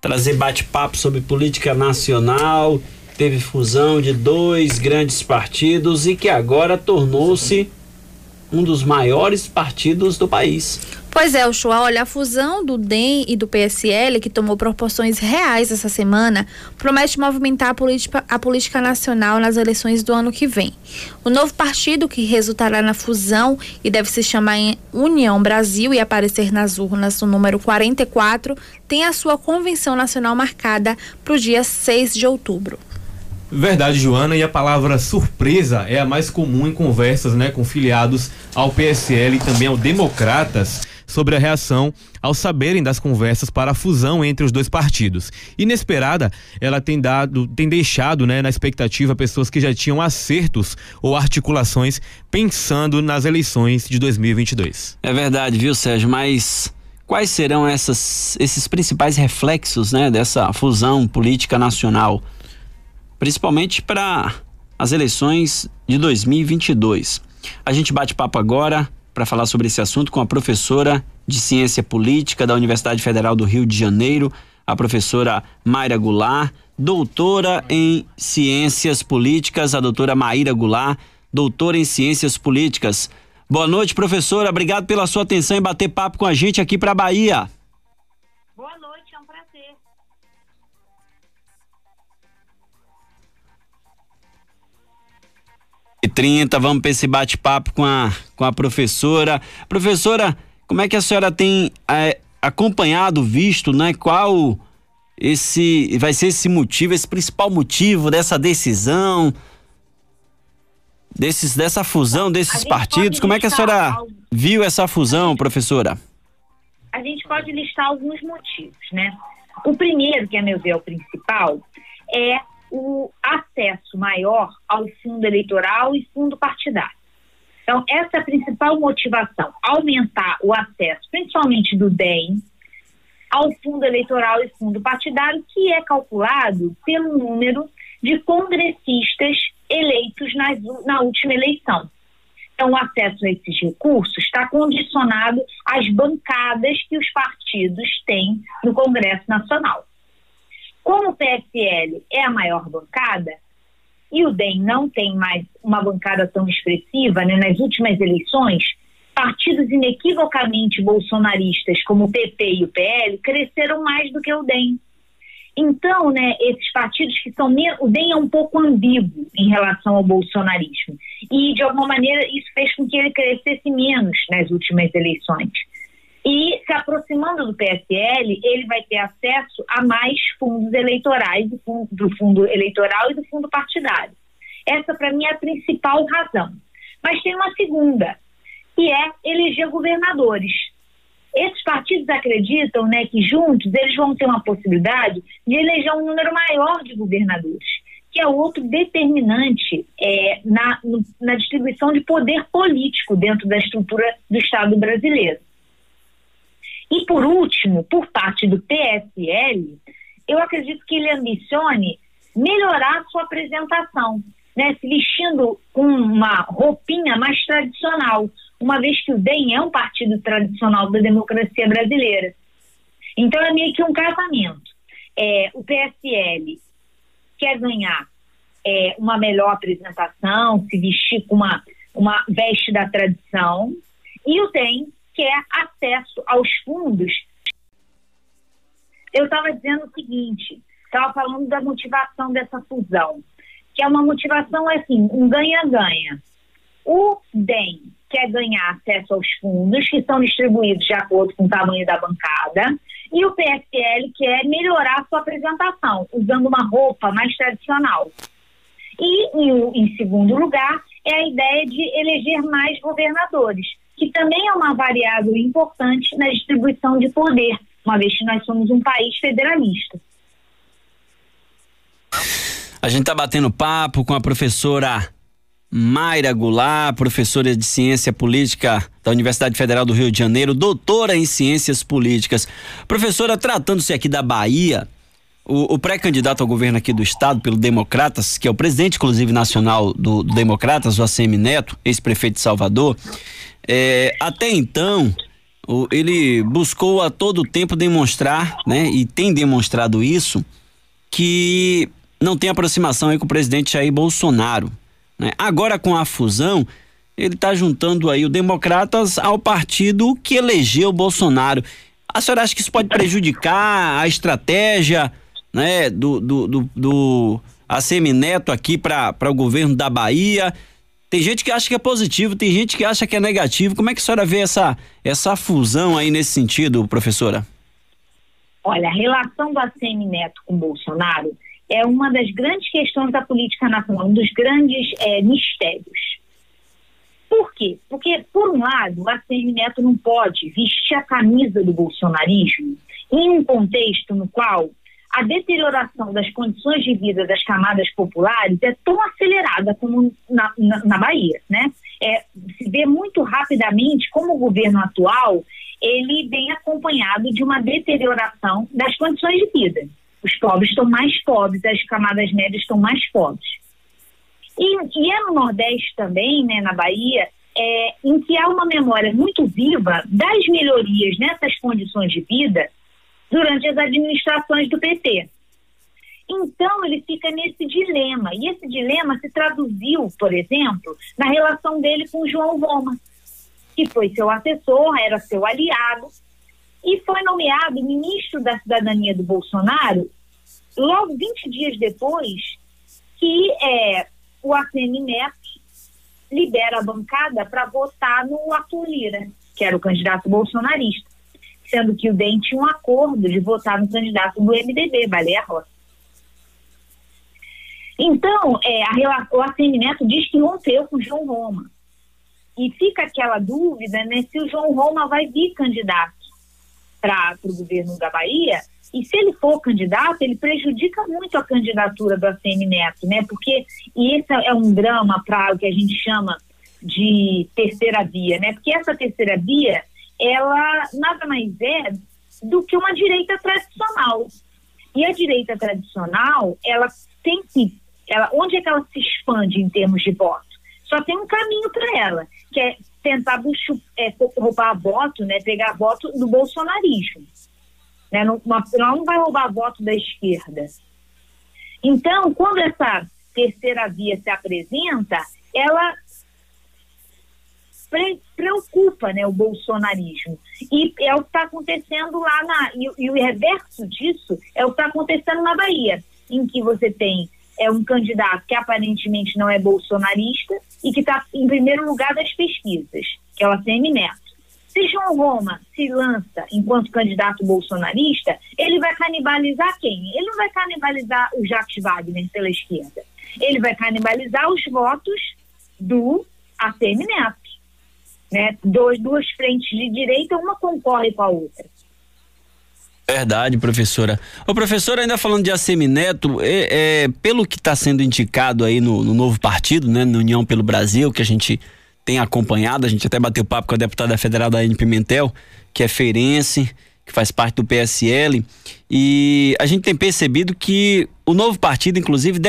trazer bate-papo sobre política nacional, teve fusão de dois grandes partidos e que agora tornou-se um dos maiores partidos do país. Pois é, Uchoa, olha, a fusão do DEM e do PSL, que tomou proporções reais essa semana, promete movimentar a política nacional nas eleições do ano que vem. O novo partido, que resultará na fusão e deve se chamar em União Brasil e aparecer nas urnas no número 44, tem a sua convenção nacional marcada para o dia 6 de outubro. Verdade, Joana, e a palavra surpresa é a mais comum em conversas, né, com filiados ao PSL e também ao Democratas sobre a reação ao saberem das conversas para a fusão entre os dois partidos. Inesperada, ela tem deixado, né, na expectativa pessoas que já tinham acertos ou articulações pensando nas eleições de 2022. É verdade, viu, Sérgio, mas quais serão esses principais reflexos, né, dessa fusão política nacional? Principalmente para as eleições de 2022. A gente bate papo agora para falar sobre esse assunto com a professora de Ciência Política da Universidade Federal do Rio de Janeiro, a professora Mayra Goulart, doutora em Ciências Políticas, a doutora Mayra Goulart, doutora em Ciências Políticas. Boa noite, professora, obrigado pela sua atenção e bater papo com a gente aqui para a Bahia. Boa noite, é um prazer. E 30, vamos para esse bate-papo com a professora. Professora, como é que a senhora tem acompanhado, visto, né? Qual vai ser esse motivo, esse principal motivo dessa decisão, dessa fusão desses partidos? Como é que a senhora viu essa fusão, professora? A gente pode listar alguns motivos, né? O primeiro, que a meu ver é o principal, é o acesso maior ao fundo eleitoral e fundo partidário. Então, essa é a principal motivação, aumentar o acesso, principalmente do DEM, ao fundo eleitoral e fundo partidário, que é calculado pelo número de congressistas eleitos na última eleição. Então, o acesso a esses recursos está condicionado às bancadas que os partidos têm no Congresso Nacional. Como o PSL é a maior bancada e o DEM não tem mais uma bancada tão expressiva, né, nas últimas eleições, partidos inequivocamente bolsonaristas como o PP e o PL cresceram mais do que o DEM. Então, né, esses partidos que são o DEM é um pouco ambíguo em relação ao bolsonarismo e, de alguma maneira, isso fez com que ele crescesse menos nas últimas eleições. E, se aproximando do PSL, ele vai ter acesso a mais fundos eleitorais, do fundo eleitoral e do fundo partidário. Essa, para mim, é a principal razão. Mas tem uma segunda, que é eleger governadores. Esses partidos acreditam, né, que juntos eles vão ter uma possibilidade de eleger um número maior de governadores, que é outro determinante na distribuição de poder político dentro da estrutura do Estado brasileiro. E, por último, por parte do PSL, eu acredito que ele ambicione melhorar sua apresentação, né? Se vestindo com uma roupinha mais tradicional, uma vez que o DEM é um partido tradicional da democracia brasileira. Então, é meio que um casamento. O PSL quer ganhar uma melhor apresentação, se vestir com uma veste da tradição, e o DEM quer acesso aos fundos. Eu estava dizendo o seguinte, estava falando da motivação dessa fusão, que é uma motivação assim, um ganha-ganha. O DEM quer ganhar acesso aos fundos, que são distribuídos de acordo com o tamanho da bancada, e o PSL quer melhorar sua apresentação, usando uma roupa mais tradicional. E, em segundo lugar, é a ideia de eleger mais governadores, que também é uma variável importante na distribuição de poder, uma vez que nós somos um país federalista. A gente está batendo papo com a professora Mayra Goulart, professora de Ciência Política da Universidade Federal do Rio de Janeiro, doutora em Ciências Políticas. Professora, tratando-se aqui da Bahia, o pré-candidato ao governo aqui do estado, pelo Democratas, que é o presidente, inclusive, nacional do Democratas, o ACM Neto, ex-prefeito de Salvador, até então, ele buscou a todo tempo demonstrar, né, e tem demonstrado isso, que não tem aproximação aí com o presidente Jair Bolsonaro, né? Agora, com a fusão, ele está juntando aí o Democratas ao partido que elegeu o Bolsonaro. A senhora acha que isso pode prejudicar a estratégia, né, do ACM Neto aqui para o governo da Bahia? Tem gente que acha que é positivo, tem gente que acha que é negativo. Como é que a senhora vê essa fusão aí nesse sentido, professora? Olha, a relação do ACM Neto com Bolsonaro é uma das grandes questões da política nacional, um dos grandes mistérios. Por quê? Porque, por um lado, o ACM Neto não pode vestir a camisa do bolsonarismo em um contexto no qual a deterioração das condições de vida das camadas populares é tão acelerada como na Bahia, né? Se vê muito rapidamente como o governo atual, ele vem acompanhado de uma deterioração das condições de vida. Os pobres estão mais pobres, as camadas médias estão mais pobres. E é no Nordeste também, né, na Bahia, em que há uma memória muito viva das melhorias nessas condições de vida durante as administrações do PT. Então, ele fica nesse dilema. E esse dilema se traduziu, por exemplo, na relação dele com o João Roma, que foi seu assessor, era seu aliado, e foi nomeado ministro da Cidadania do Bolsonaro logo 20 dias depois que o ACM Neto libera a bancada para votar no Arthur Lira, que era o candidato bolsonarista, sendo que o DEM tinha um acordo de votar no candidato do MDB, Baleia Rossi. Então, o ACM Neto diz que rompeu com o João Roma. E fica aquela dúvida, né, se o João Roma vai vir candidato para o governo da Bahia. E se ele for candidato, ele prejudica muito a candidatura do ACM Neto, né? Porque, e esse é um drama para o que a gente chama de terceira via, né? Porque essa terceira via, ela nada mais é do que uma direita tradicional. E a direita tradicional, ela tem que... onde é que ela se expande em termos de voto? Só tem um caminho para ela, que é tentar roubar voto, né? Pegar voto do bolsonarismo. Né? Não vai roubar voto da esquerda. Então, quando essa terceira via se apresenta, ela preocupa, né, o bolsonarismo. E é o que está acontecendo lá e o reverso disso é o que está acontecendo na Bahia, em que você tem um candidato que aparentemente não é bolsonarista e que está em primeiro lugar das pesquisas, que é o ACM Neto. Se João Roma se lança enquanto candidato bolsonarista, ele vai canibalizar quem? Ele não vai canibalizar o Jacques Wagner pela esquerda. Ele vai canibalizar os votos do ACM Neto. Né? Duas frentes de direita, uma concorre com a outra. Verdade, professora. Ô, professora, ainda falando de ACM Neto, pelo que está sendo indicado aí no novo partido, né, na União pelo Brasil, que a gente tem acompanhado, a gente até bateu papo com a deputada federal Daiane Pimentel, que é feirense, que faz parte do PSL, e a gente tem percebido que o novo partido, inclusive,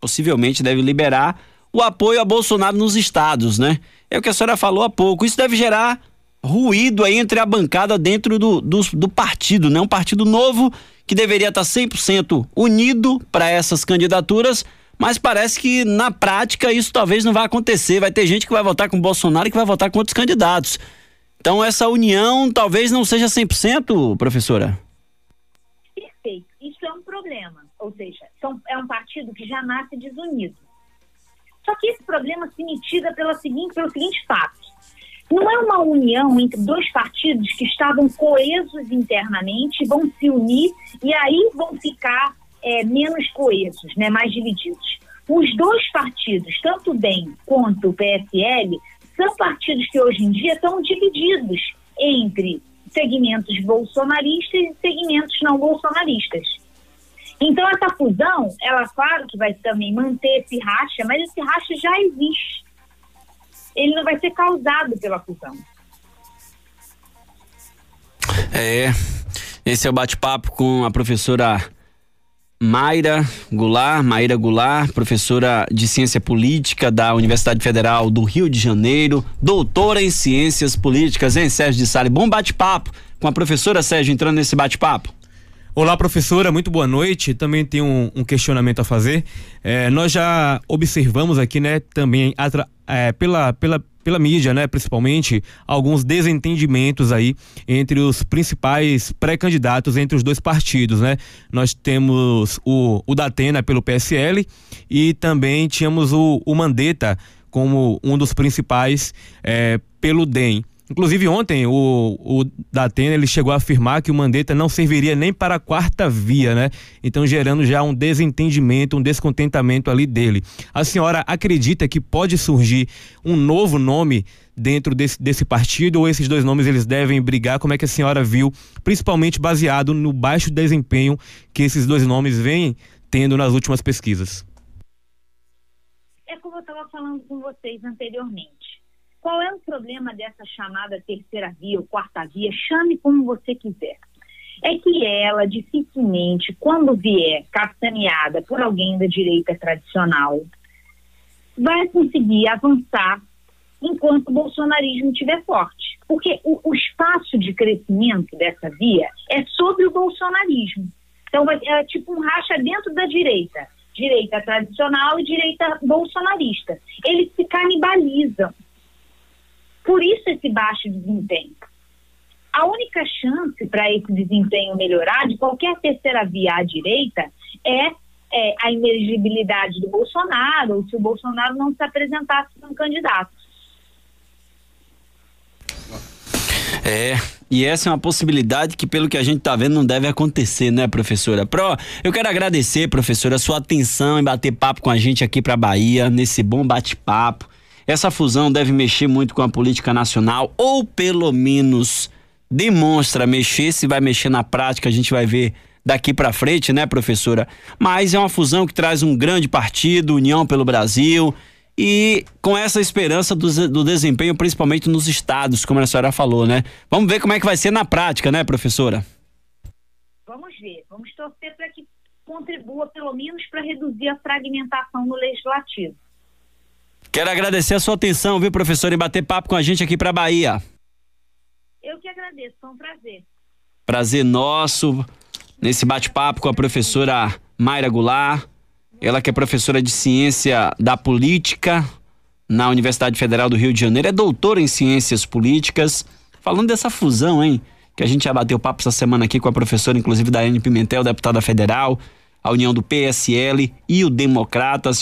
possivelmente deve liberar o apoio a Bolsonaro nos estados, né? É o que a senhora falou há pouco. Isso deve gerar ruído aí entre a bancada dentro do partido, né? Um partido novo que deveria estar 100% unido para essas candidaturas, mas parece que na prática isso talvez não vai acontecer. Vai ter gente que vai votar com Bolsonaro e que vai votar com outros candidatos. Então essa união talvez não seja 100%, professora? Perfeito. Isso é um problema. Ou seja, é um partido que já nasce desunido. Só que esse problema se mitiga pelo seguinte fato. Não é uma união entre dois partidos que estavam coesos internamente, vão se unir e aí vão ficar menos coesos, né, mais divididos. Os dois partidos, tanto o DEM quanto o PSL, são partidos que hoje em dia estão divididos entre segmentos bolsonaristas e segmentos não bolsonaristas. Então essa fusão, ela claro que vai também manter esse racha, mas esse racha já existe. Ele não vai ser causado pela fusão. Esse é o bate-papo com a professora Mayra Goulart, professora de Ciência Política da Universidade Federal do Rio de Janeiro, doutora em Ciências Políticas, hein, Sérgio de Salles? Bom bate-papo com a professora, Sérgio, entrando nesse bate-papo. Olá, professora, muito boa noite. Também tenho um questionamento a fazer. Nós já observamos aqui, né, também pela mídia, né, principalmente, alguns desentendimentos aí entre os principais pré-candidatos entre os dois partidos, né? Nós temos o Datena pelo PSL e também tínhamos o Mandetta como um dos principais pelo DEM. Inclusive ontem o Datena, ele chegou a afirmar que o Mandetta não serviria nem para a quarta via, né? Então gerando já um desentendimento, um descontentamento ali dele. A senhora acredita que pode surgir um novo nome dentro desse partido, ou esses dois nomes eles devem brigar? Como é que a senhora viu, principalmente baseado no baixo desempenho que esses dois nomes vêm tendo nas últimas pesquisas? É como eu estava falando com vocês anteriormente. Qual é o problema dessa chamada terceira via ou quarta via? Chame como você quiser. É que ela dificilmente, quando vier capitaneada por alguém da direita tradicional, vai conseguir avançar enquanto o bolsonarismo estiver forte. Porque o espaço de crescimento dessa via é sobre o bolsonarismo. Então é tipo um racha dentro da direita. Direita tradicional e direita bolsonarista. Eles se canibalizam. Por isso esse baixo desempenho. A única chance para esse desempenho melhorar de qualquer terceira via à direita é a inelegibilidade do Bolsonaro, ou se o Bolsonaro não se apresentasse como candidato. E essa é uma possibilidade que, pelo que a gente tá vendo, não deve acontecer, né, professora? Eu quero agradecer, professora, a sua atenção em bater papo com a gente aqui pra Bahia, nesse bom bate-papo. Essa fusão deve mexer muito com a política nacional, ou pelo menos demonstra mexer. Se vai mexer na prática, a gente vai ver daqui para frente, né, professora? Mas é uma fusão que traz um grande partido, União pelo Brasil, e com essa esperança do desempenho, principalmente nos estados, como a senhora falou, né? Vamos ver como é que vai ser na prática, né, professora? Vamos ver, vamos torcer para que contribua pelo menos para reduzir a fragmentação no legislativo. Quero agradecer a sua atenção, viu, professor, e bater papo com a gente aqui pra Bahia. Eu que agradeço, foi um prazer. Prazer nosso, nesse bate-papo com a professora Mayra Goulart, ela que é professora de Ciência da Política na Universidade Federal do Rio de Janeiro, é doutora em Ciências Políticas, falando dessa fusão, hein, que a gente já bateu papo essa semana aqui com a professora, inclusive, Daiane Pimentel, deputada federal, a união do PSL e o Democratas.